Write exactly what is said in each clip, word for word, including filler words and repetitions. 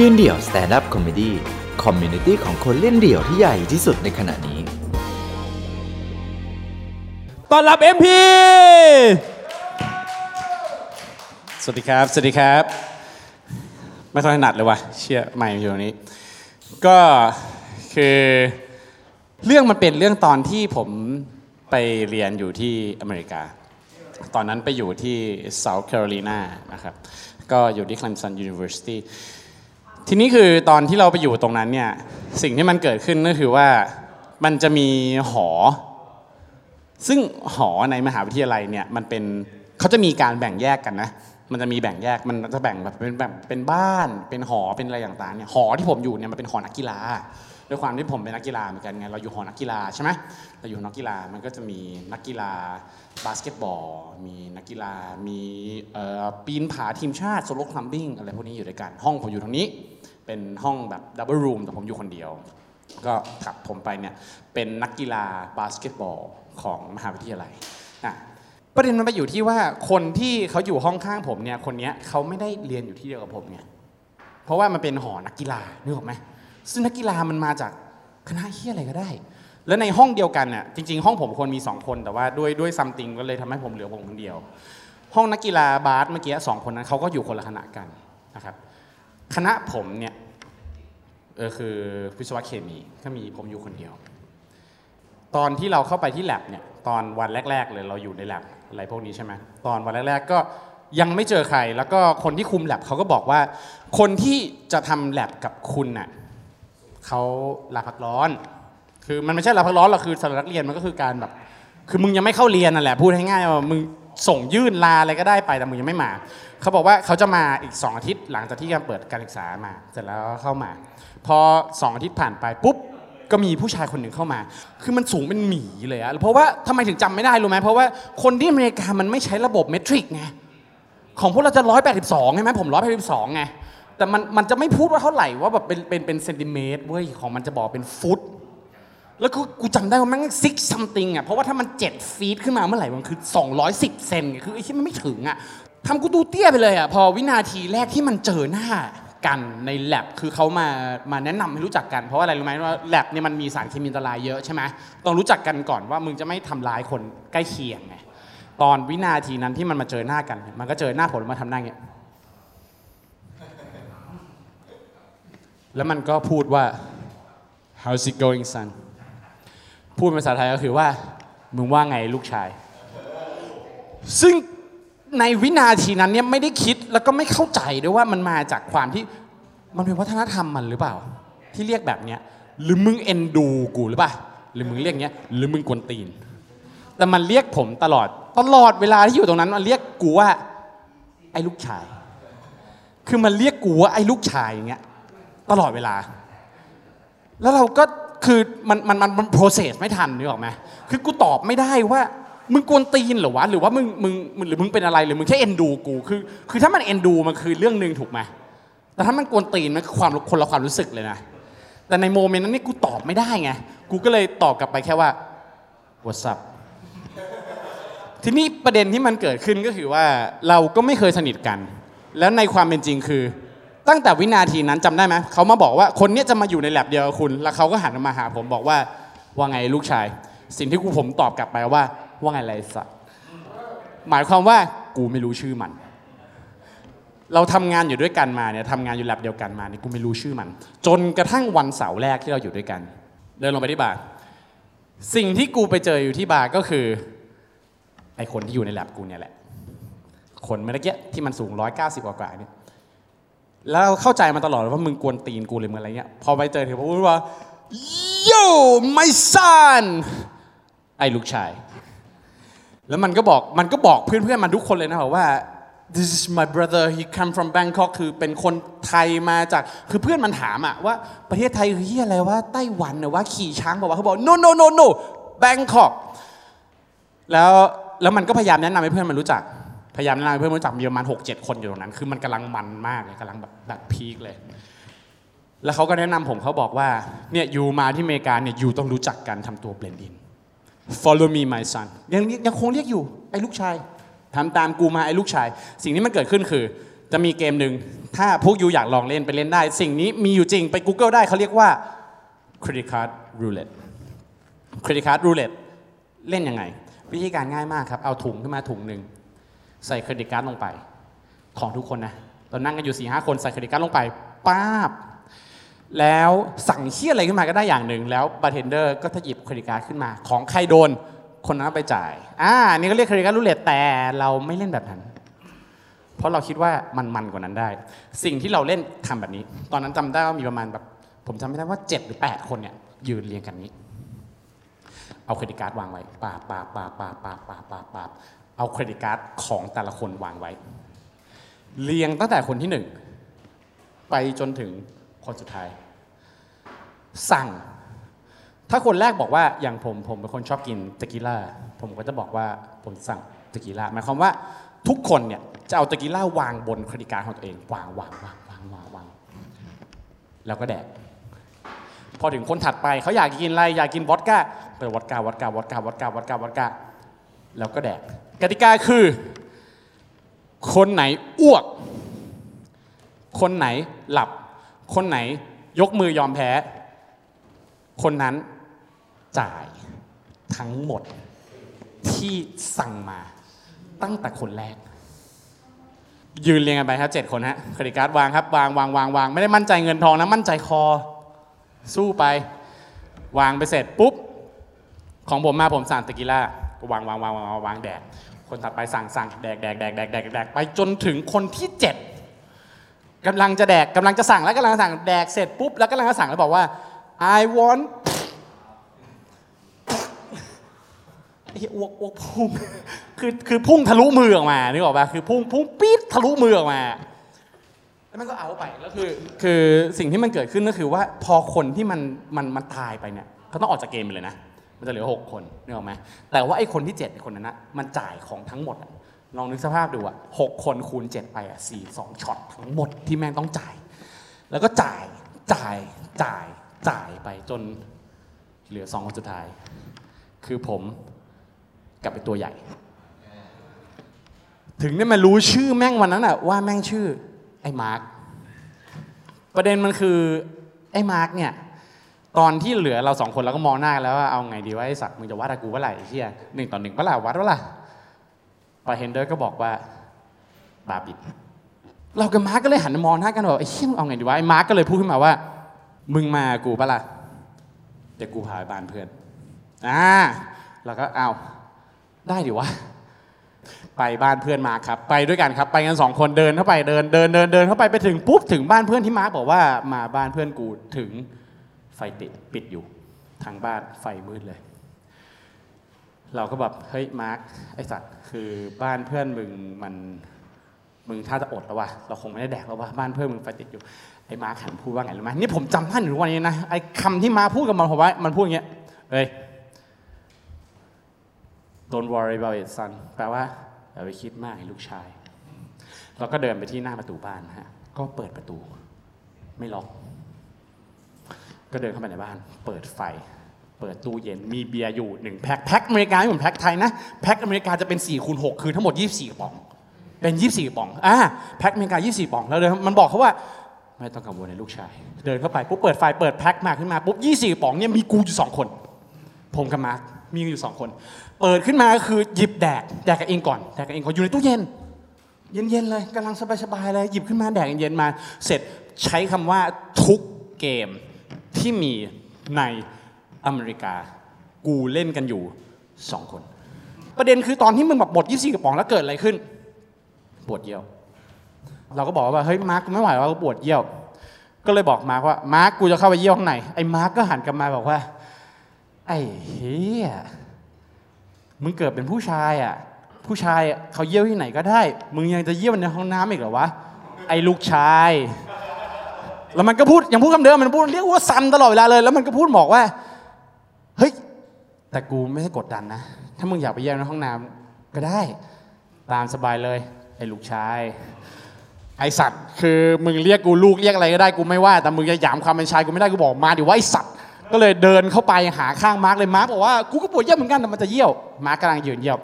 ยืนเดี่ยว Stand Up Comedy คอมมูนิตี้ของคนเล่นเดี่ยวที่ใหญ่ที่สุดในขณะนี้ต้อนรับ เอ็ม พี สวัสดีครับสวัสดีครับไม่ต้องถนัดเลยวะเชี่ยใหม่อยู่ตรงนี้ก็คือเรื่องมันเป็นเรื่องตอนที่ผมไปเรียนอยู่ที่อเมริกาตอนนั้นไปอยู่ที่ South Carolina นะครับก็อยู่ที่ Clemson University ทีนี้คือตอนที่เราไปอยู่ตรงนั้นเนี่ยสิ่งที่มันเกิดขึ้นก็คือว่ามันจะมีหอซึ่งหอในมหาวิทยาลัยเนี่ยมันเป็นเขาจะมีการแบ่งแยกกันนะมันจะมีแบ่งแยกมันจะแบ่งแบบเป็นแบบเป็นบ้านเป็นหอเป็นอะไรต่างๆเนี่ยหอที่ผมอยู่เนี่ยมันเป็นหอนักกีฬาด้วยความที่ผมเป็นนักกีฬาเหมือนกันไงเราอยู่หอนักกีฬาใช่ไหมเราอยู่นักกีฬามันก็จะมีนักกีฬาบาสเกตบอลมีนักกีฬามีปีนผาทีมชาติโซโล่คลัมบิ้งอะไรพวกนี้อยู่ด้วยกันห้องผมอยู่ตรงนี้เป็นห้องแบบดับเบิลรูมแต่ผมอยู่คนเดียวก็ถัดผมไปเนี่ยเป็นนักกีฬาบาสเกตบอลของมหาวิทยาลัยอ่ะประเด็นมันไปอยู่ที่ว่าคนที่เขาอยู่ห้องข้างผมเนี่ยคนนี้เขาไม่ได้เรียนอยู่ที่เดียวกับผมไงเพราะว่ามันเป็นหอนักกีฬานึกออกไหมซึ่งนักกีฬามันมาจากคณะเฮี้ยอะไรก็ได้แล้วในห้องเดียวกันน่ะจริงๆห้องผมคนมีสองคนแต่ว่าด้วยด้วยซัมติงก็เลยทำให้ผมเหลือผมคนเดียวห้องนักกีฬาบาสเมื่อกี้สองคนนั้นเขาก็อยู่คนละคณะกันนะครับคณะผมเนี่ยเออคือวิศวะเคมีก็มีผมอยู่คนเดียวตอนที่เราเข้าไปที่แลบเนี่ยตอนวันแรกๆเลยเราอยู่ในแลบอะไรพวกนี้ใช่ไหมตอนวันแรกๆก็ยังไม่เจอใครแล้วก็คนที่คุมแลบเขาก็บอกว่าคนที่จะทำแลบกับคุณน่ะเขาลาพักร้อนคือมันไม่ใช่ลาพักร้อนหรอกคือสำหรับนักเรียนมันก็คือการแบบคือมึงยังไม่เข้าเรียนนั่นแหละพูดง่ายๆว่ามึงส่งยื่นลาอะไรก็ได้ไปแต่มึงยังไม่มาเขาบอกว่าเขาจะมาอีกสองอาทิตย์หลังจากที่การเปิดการศึกษามาเสร็จแล้วเข้ามาพอสองอาทิตย์ผ่านไปปุ๊บก็มีผู้ชายคนหนึ่งเข้ามาคือมันสูงเป็นหมีเลยอะเพราะว่าทำไมถึงจำไม่ได้รู้ไหมเพราะว่าคนที่อเมริกามันไม่ใช้ระบบเมตริกไงของพวกเราจะหนึ่งร้อยแปดสิบสองใช่ไหมผมหนึ่งร้อยแปดสิบสองไงแต่มันมันจะไม่พูดว่าเท่าไหร่ว่าแบบเป็นเป็นเป็นเซนติเมตรเว้ยของมันจะบอกเป็นฟุตแล้วก็กูจำได้ว่ามันซิกซัมติงอ่ะเพราะว่าถ้ามันเจ็ดฟีตขึ้นมาเมื่อไหร่มันคือสองร้อยสิบเซนคือไอ้ที่มันไม่ถึงอ่ะทำกูดูเตี้ยไปเลยอ่ะพอวินาทีแรกที่มันเจอหน้ากันในแลบคือเขามามาแนะนำให้รู้จักกันเพราะอะไรรู้ไหมว่าแลบเนี่ยมันมีสารเคมีอันตรายเยอะใช่ไหมต้องรู้จักกันก่อนว่ามึงจะไม่ทำร้ายคนใกล้เคียงไงตอนวินาทีนั้นที่มันมาเจอหน้ากันมันก็เจอหน้าผมมาทำหน้าเงี้ยแล้วมันก็พูดว่า how's it going son พูดภาษาไทยก็คือว่ามึงว่าไงลูกชายซึ่งในวินาทีนั้นเนี่ยไม่ได้คิดแล้วก็ไม่เข้าใจด้วยว่ามันมาจากความที่มันเป็นวัฒนธรรมมันหรือเปล่าที่เรียกแบบเนี้ยหรือมึงเอ็นดูกูหรือเปล่าหรือมึงเรียกเนี้ยหรือมึงกวนตีนแต่มันเรียกผมตลอดตลอดเวลาที่อยู่ตรงนั้นมันเรียกกูว่าไอ้ลูกชายคือมันเรียกกูว่าไอ้ลูกชายอย่างเงี้ยตลอดเวลาแล้วเราก็คือมันมันมันมันโปรเซสไม่ทันนึกออกไหมคือกูตอบไม่ได้ว่ามึงกวนตีนหรือวะหรือว่ามึงมึงหรือมึงเป็นอะไรหรือมึงแค่เอ็นดูกูคือคือถ้ามันเอ็นดูมันคือเรื่องหนึ่งถูกไหมแต่ถ้ามันกวนตีนมันคือความคนละความรู้สึกเลยนะแต่ในโมเมนต์นั้นนี่กูตอบไม่ได้ไงกูก็เลยตอบกลับไปแค่ว่า what's up ทีนี้ประเด็นที่มันเกิดขึ้นก็คือว่าเราก็ไม่เคยสนิทกันแล้วในความเป็นจริงคือตั้งแต่วินาทีนั้นจำได้ไหมเขามาบอกว่าคนนี้จะมาอยู่ในแลบเดียวกับคุณแล้วเขาก็หันมาหาผมบอกว่าว่าไงลูกชายสิ่งที่กูผมตอบกลับไปว่าว่าไงไรสักหมายความว่ากูไม่รู้ชื่อมันเราทำงานอยู่ด้วยกันมาเนี่ยทำงานอยู่แลบเดียวกันมาเนี่ยกูไม่รู้ชื่อมันจนกระทั่งวันเสาร์แรกที่เราอยู่ด้วยกันเดินลงไปที่บาร์สิ่งที่กูไปเจออยู่ที่บาร์ก็คือไอคนที่อยู่ในแลบกูเนี่ยแหละคนเมื่อกี้ที่มันสูงหนึ่งร้อยเก้าสิบกว่าเนี่ยแล้วเราเข้าใจมาตลอดว่ามึงกวนตีนกูเลยมึงอะไรเงี้ยพอไปเจอถึงพูดว่า yo my son ไอ้ลูกชายแล้วมันก็บอกมันก็บอกเพื่อนๆมันทุกคนเลยนะว่า this is my brother he come from Bangkok คือเป็นคนไทยมาจากคือเพื่อนมันถามอะว่าประเทศไทยคือที่อะไรว่าไต้หวันหรือว่าขี่ช้างบอกว่าเขาบอก no no no no Bangkok แล้วแล้วมันก็พยายามแนะนำให้เพื่อนมันรู้จักพยายามแนะนำให้เพื่อนรู้จักมีประมาณ หกเจ็ด คนอยู่ตรงนั้นคือมันกำลังมันมากเลยกำลังแบบแบบพีคเลยแล้วเขาก็แนะนำผมเขาบอกว่าเนี่ยอยู่มาที่อเมริกาเนี่ยอยู่ต้องรู้จักการทำตัวเบลนด์อิน follow me my son ยังยังคงเรียกอยู่ไอ้ลูกชายทำตามกูมาไอ้ลูกชายสิ่งที่มันเกิดขึ้นคือ จะมีเกมหนึ่งถ้าพวกยูอยากลองเล่นไปเล่นได้สิ่งนี้มีอยู่จริงไป Google ได้เขาเรียกว่า Credit Card Roulette Credit Card Roulette เล่นยังไงวิธีการง่ายมากครับเอาถุงขึ้นมาถุงหนึ่งใส่เครดิตการ์ดลงไปของทุกคนนะตอนนั่งกันอยู่สี่ห้าคนใส่เครดิตการ์ดลงไปป๊าบแล้วสั่งเชี่ยอะไรขึ้นมาก็ได้อย่างหนึ่งแล้วบาร์เทนเดอร์ก็จะหยิบเครดิตการ์ดขึ้นมาของใครโดนคนนั้นไปจ่ายอ่านี่ก็เรียกเครดิตการ์ดรูเล็ตแต่เราไม่เล่นแบบนั้นเพราะเราคิดว่ามันมันกว่านั้นได้สิ่งที่เราเล่นทำแบบนี้ตอนนั้นจำได้ว่ามีประมาณแบบผมจำไม่ได้ว่าเจ็ดหรือแปดคนเนี่ยยืนเรียงกันนี้เอาเครดิตการ์ดวางไว้ปาปาปาปาปาปาปาปาเอาเครดิตการ์ดของแต่ละคนวางไว้เรียงตั้งแต่คนที่หนึ่งไปจนถึงคนสุดท้ายสั่งถ้าคนแรกบอกว่าอย่างผมผมเป็นคนชอบกินเตกิล่าผมก็จะบอกว่าผมสั่งเตกิล่าหมายความว่าทุกคนเนี่ยจะเอาเตกิล่าวางบนเครดิตการ์ดของตัวเองวางวางวางวางวางวางแล้วก็แดกพอถึงคนถัดไปเขาอยากกินอะไรอยากกินวอดก้าเปิดวอดก้าวอดก้าวอดก้าวอดก้าวอดก้าวอดก้าแล้วก็แดกกติกาคือคนไหนอ้วกคนไหนหลับคนไหนยกมือยอมแพ้คนนั้นจ่ายทั้งหมดที่สั่งมาตั้งแต่คนแรกยืนเรียงกันไปครับเจ็ดคนฮะเครดิตการ์ดวางครับวางวางวางวางไม่ได้มั่นใจเงินทองนะมั่นใจคอสู้ไปวางไปเสร็จปุ๊บของผมมาผมสั่งเตกิล่าวางวางวางวางวางแดกคนถัดไปสั่งสั่งแดกแดกแดกแดกแดกแดกไปจนถึงคนที่เจ็ดกำลังจะแดกกำลังจะสั่งแล้วกำลังสั่งแดกเสร็จปุ๊บแล้วกำลังจะสั่งแล้วบอกว่า I want ไอ้อ้วกอ้วกพุ่งคือคือพุ่งทะลุมือออกมานึกออกป่ะคือพุ่งพุ่งปี๊ดทะลุมือออกมาแล้วมันก็เอาไปแล้วคือคือสิ่งที่มันเกิดขึ้นก็คือว่าพอคนที่มันมันมันตายไปเนี่ยเขาต้องออกจากเกมไปเลยนะมันจะเหลือหกคนนึกออกไหมแต่ว่าไอ้คนที่เจ็ดคนนั้นนะมันจ่ายของทั้งหมดลองนึกสภาพดูอ่ะหกคนคูณเจ็ดไปอ่ะสี่สองช็อตทั้งหมดที่แม่งต้องจ่ายแล้วก็จ่ายจ่ายจ่ายจ่ายไปจนเหลือสองคนสุดท้ายคือผมกับไอ้ตัวใหญ่ถึงได้มารู้ชื่อแม่งวันนั้นอ่ะว่าแม่งชื่อไอ้มาร์คประเด็นมันคือไอ้มาร์คเนี่ยตอนที่เหลือเราสองคนเราก็มองหน้าแล้วว่าเอาไงดีว่าไอ้สัตว์มึงจะวัดกูเมื่อไหร่เฮียหนึ่งต่อหนึ่งเมื่อไหร่วัดเมื่อไหร่ปาเฮนเดอร์ก็บอกว่าบาบิดเรากับมาร์กก็เลยหันมามองหน้ากันว่าไอ้เฮียมึงเอาไงดีวะไอ้มาร์กก็เลยพูดขึ้นมาว่ามึงมากูเมื่อไหร่เดี๋ยวกูพาไปบ้านเพื่อนอ่าเราก็เอาได้ดิวะไปบ้านเพื่อนมาครับไปด้วยกันครับไปกันสองคนเดินเข้าไปเดินเดินเดินเดินเข้าไปไปถึงปุ๊บถึงบ้านเพื่อนที่มาร์กบอกว่ามาบ้านเพื่อนกูถึงไฟติดปิดอยู่ทางบ้านไฟมืดเลยเราก็แบบเฮ้ยมาร์คไอสัตว์คือบ้านเพื่อนมึงมันมึงถ้าจะอดแล้ววะเราคงไม่ได้แดกแล้ววะบ้านเพื่อนมึงไฟติดอยู่ไอมาร์คหันพูดว่าไงรู้ไหมนี่ผมจำท่านอยู่ทุกวันนี้นะไอคำที่มาพูดกับมันผมว่ามันพูดอย่างเงี้ยเฮ้ย don't worry about it son แปลว่าอย่าไปคิดมากไอลูกชายเราก็เดินไปที่หน้าประตูบ้านฮะก็เปิดประตูไม่ล็อกก็เดินเข้าไปในบ้านเปิดไฟเปิดตู้เย็นมีเบียร์อยู่หนึ่งแพ็คแพ็คอเมริกาไม่เหมือนแพ็คไทยนะแพ็คอเมริกาจะเป็นสี่คูณหกคือทั้งหมดยี่สิบสี่กระป๋องเป็นยี่สิบสี่กระป๋องอ่าแพ็คอเมริกายี่สิบสี่กระป๋องแล้วเดินมันบอกเขาว่าไม่ต้องกังวลในลูกชายเดินเข้าไปปุ๊บเปิดไฟเปิดแพ็คมาขึ้นมาปุ๊บยี่สิบสี่กระป๋องเนี่ยมีกูอยู่สองคนผมกับมาร์คมีอยู่สองคนเปิดขึ้นมาคือหยิบแดกแดกกับเองก่อนแดกกับเองก่อนอยู่ในตู้เย็นเย็นๆเลยกำลังสบายๆเลยหยิบขึ้นมาแดกเย็นๆมาเสร็จใช้คำว่าทุกเกมที่มีในอเมริกากูเล่นกันอยู่สองคนประเด็นคือตอนที่มึงแบบหมดยี่สิบสี่กระป๋องแล้วเกิดอะไรขึ้นปวดเยี่ยวเราก็บอกว่าเฮ้ยมาร์คไม่ไหวว่ากูปวดเยี่ยวก็เลยบอกมาร์คว่ามาร์คกูจะเข้าไปเยี่ยวข้างในไอ้มาร์คก็หันกลับมาบอกว่าไอ้เหี้ยมึงเกิดเป็นผู้ชายอ่ะผู้ชายเขาเยี่ยวที่ไหนก็ได้มึงยังจะเยี่ยวในห้องน้ำอีกเหรอวะไอ้ลูกชายแล้วมันก็พูดอย่างพูดคำเดิมมันพูดเรียกว่าซันตลอดเวลาเลยแล้วมันก็พูดบอกว่าเฮ้ยแต่กูไม่ได้กดดันนะถ้ามึงอยากไปเยี่ยมในห้องน้ำก็ได้ตามสบายเลยไอ้ลูกชายไอ้สัตว์คือมึงเรียกกูลูกเรียกอะไรก็ได้กูไม่ว่าแต่มึงจะหยามความเป็นชายกูไม่ได้กูบอกมาดิว่าไอ้สัตว์ก็เลยเดินเข้าไปหาข้างมาร์กเลยมาร์กบอกว่ากูก็ปวดเยี่ยวเหมือนกันแต่มันจะเยี่ยวมาร์กกำลังยืนเยี่ยว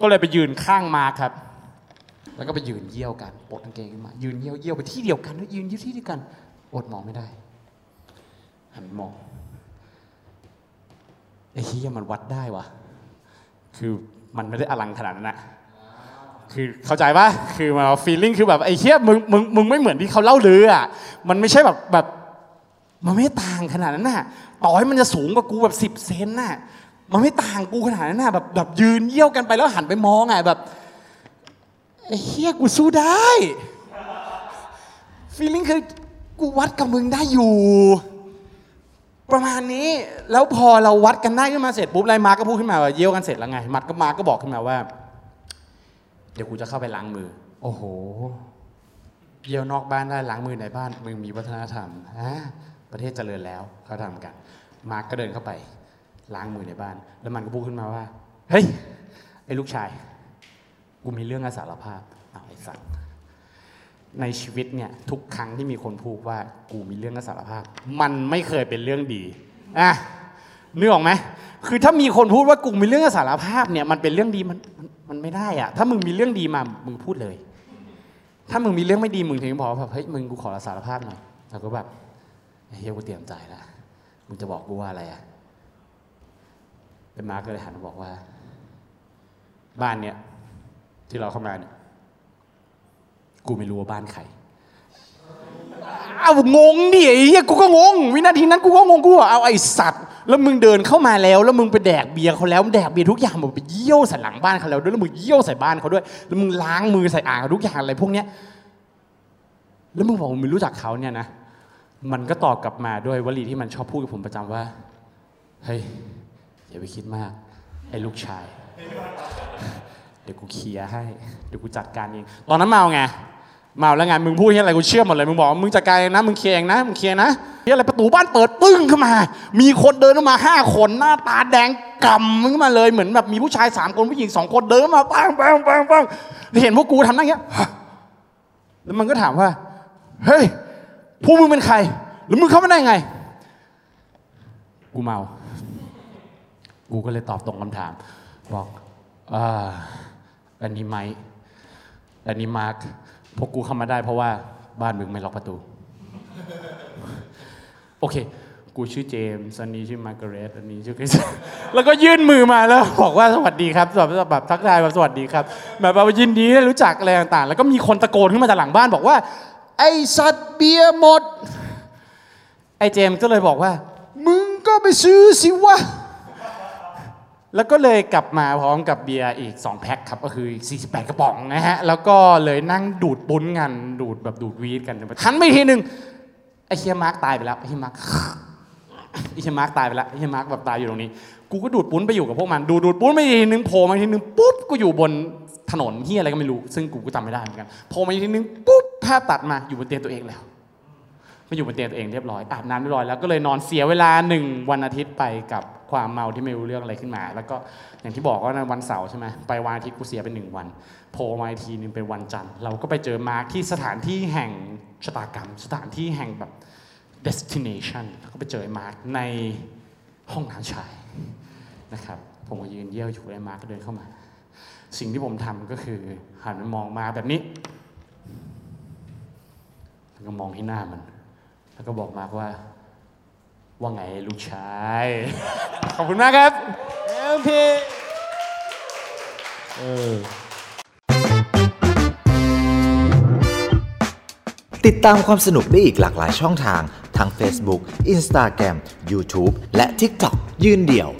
ก็เลยไปยืนข้างมาร์กครับ แล้วก็ไปยืนเยี่ยวกันปลดกางเกงขึ้นมายืนเยี่ยวเยี่ยวไปที่เดียวกันยืนที่เดียวกันอดมองไม่ได้หันมองไอ้เฮียมันวัดได้วะคือมันไม่ได้อลังขนาดนั้นนะคือเข้าใจป่ะคือมาฟีลลิ่งคือแบบไอ้เฮียมึงมึงมึงไม่เหมือนที่เขาเล่าลืออ่ะมันไม่ใช่แบบแบบมันไม่ต่างขนาดนั้นน่ะต่อให้มันจะสูงกว่ากูแบบสิบเซนน่ะมันไม่ต่างกูขนาดนั้นน่ะแบบแบบยืนเยี่ยวกันไปแล้วหันไปมองอ่ะแบบไอ้เฮียกูสู้ได้ฟีลลิ่งคือกูวัดกับมึงได้อยู่ประมาณนี้แล้วพอเราวัดกันได้ขึ้นมาเสร็จปุ๊บไรมาก็พูดขึ้นมาว่าเยี่ยวกันเสร็จแล้วไงมัดก็มาก็บอกขึ้นมาว่าเดี๋ยวกูจะเข้าไปล้างมือโอ้โหเยี่ยวนอกบ้านได้ล้างมือในบ้านมึงมีวัฒนธรรมฮะประเทศเจริญแล้วเขาทำกันมาก็เดินเข้าไปล้างมือในบ้านแล้วมันก็พูดขึ้นมาว่าเฮ้ยไอ้ลูกชายกูมีเรื่องสารภาพเอาไอ้สัตว์ในชีวิตเนี่ยทุกครั้งที่มีคนพูดว่ากูมีเรื่องกับสารภาพมันไม่เคยเป็นเรื่องดีอ่ะนึกออกไหมคือถ้ามีคนพูดว่ากูมีเรื่องกับสารภาพเนี่ยมันเป็นเรื่องดีมันมันไม่ได้อ่ะถ้ามึงมีเรื่องดีมามึงพูดเลยถ้ามึงมีเรื่องไม่ดีมึงถึงบอกแบบเฮ้ยมึงกูขอสารภาพหน่อยแล้วก็แบบเฮียกูเตรียมใจละมึงจะบอกกูว่าอะไรอ่ะเป็นมาร์กเลยหันมาบอกว่าบ้านเนี่ยที่เราเข้ามาเนี่ยกูไม่รู้ว่าบ้านใครเอางงดิไอ้เหี้ยกูก็งงวินาทีนั้นกูก็งงกูว่าเอาไอ้สัตว์แล้วมึงเดินเข้ามาแล้วแล้วมึงไปแดกเบียร์เขาแล้วแดกเบียร์ทุกอย่างมึงไปเยี่ยวใส่หลังบ้านเขาแล้วด้วยแล้วมึงเยี่ยวใส่บ้านเขาด้วยแล้วมึงล้างมือใส่อ่างทุกอย่างอะไรพวกเนี้ยแล้วมึงบอกมึงไม่รู้จักเขาเนี่ยนะมันก็ตอบกลับมาด้วยวลีที่มันชอบพูดกับผมประจำว่าเฮ้ยอย่าไปคิดมากไอ้ลูกชายเดี๋ยวกูเคลียร์ให้เดี๋ยวกูจัดการเองตอนนั้นเมาไงมาแล้วไงมึงพูดอะไรกูเชื่อหมดเลยมึงบอกมึงจัดการนะมึงเคลียร์เองนะมึงเคลียร์นะเฮียอะไรประตูบ้านเปิดปึ้งขึ้นมามีคนเดินออกมาห้าคนหน้าตาแดงกำมึงมาเลยเหมือนแบบมีผู้ชายสามคนผู้หญิงสองคนเดินมาปังปังปังปังเห็นพวกกูทำนั่งเงี้ยแล้วมันก็ถามว่าเฮ้ยพวกมึงเป็นใครแล้วมึงเข้ามาได้ไงกูเมากูก็เลยตอบตรงคำถามบอกอ่าอันนี้ไมค์อันนี้มาร์คพวกกูเข้ามาได้เพราะว่าบ้านมึงไม่ล็อกประตูโอเคกูชื่อเจมส์อันนี้ชื่อมาร์กาเร็ตอันนี้ชื่อคริสแล้วก็ยื่นมือมาแล้วบอกว่าสวัสดีครับแบบแบบทักทายแบบสวัสดีครับแบบว่ายินดีได้รู้จักอะไรต่างๆแล้วก็มีคนตะโกนขึ้นมาจากหลังบ้านบอกว่าไอ้สัตว์เบียร์หมดไอ้เจมส์ก็เลยบอกว่ามึงก็ไปซื้อสิวะแล้วก็เลยกลับมาพร้อมกับเบียร์อีกสองแพ็คครับก็คืออีกสี่สิบแปดกระป๋องนะฮะแล้วก็เลยนั่งดูดปุ้นกันดูดแบบดูดวีดกันทันไปทีหนึ่งไอ้เฮียมาร์กตายไปแล้วไอ้เฮียมาร์กไอ้เฮียมาร์กตายไปแล้วไอ้เฮียมาร์กแบบตายอยู่ตรงนี้กูก็ดูดปุ้นไปอยู่กับพวกมันดูดูดปุ้นไปทีนึงโผล่มาทีนึงปุ๊บกูอยู่บนถนนเฮียอะไรก็ไม่รู้ซึ่งกูก็จำไม่ได้เหมือนกันโผล่มาทีนึงปุ๊บภาพตัดมาอยู่บนเตียงตัวเองแล้วมาอยู่บนเตียงตัวเองเรียบร้อยอาบน้ำเรียบร้อยแล้วก็เลยนอนเสียเวลาหนึ่งวันอาทิตย์ไปกับความเมาที่ไม่รู้เรื่องอะไรขึ้นมาแล้วก็อย่างที่บอกว่าวันเสาร์ใช่ไหมไปวันอาทิตย์กูเสียไปหนึ่งวันโผล่มาอีกทีนึงเป็นวันจันทร์เราก็ไปเจอมาร์คที่สถานที่แห่งชะตากรรมสถานที่แห่งแบบ destination แล้วก็ไปเจอมาร์คในห้องน้ำชายนะครับผมก็ยืนเยี่ยวอยู่แล้วมาร์คก็เดินเข้ามาสิ่งที่ผมทำก็คือหันไปมองมาแบบนี้แล้วก็มองที่หน้ามันแล้วก็บอกมาร์คว่าว่าไงลูกชายขอบคุณมากครับ เอ็ม พี เออติดตามความสนุกได้อีกหลากหลายช่องทางทั้ง Facebook Instagram YouTube และ TikTok ยืนเดี่ยว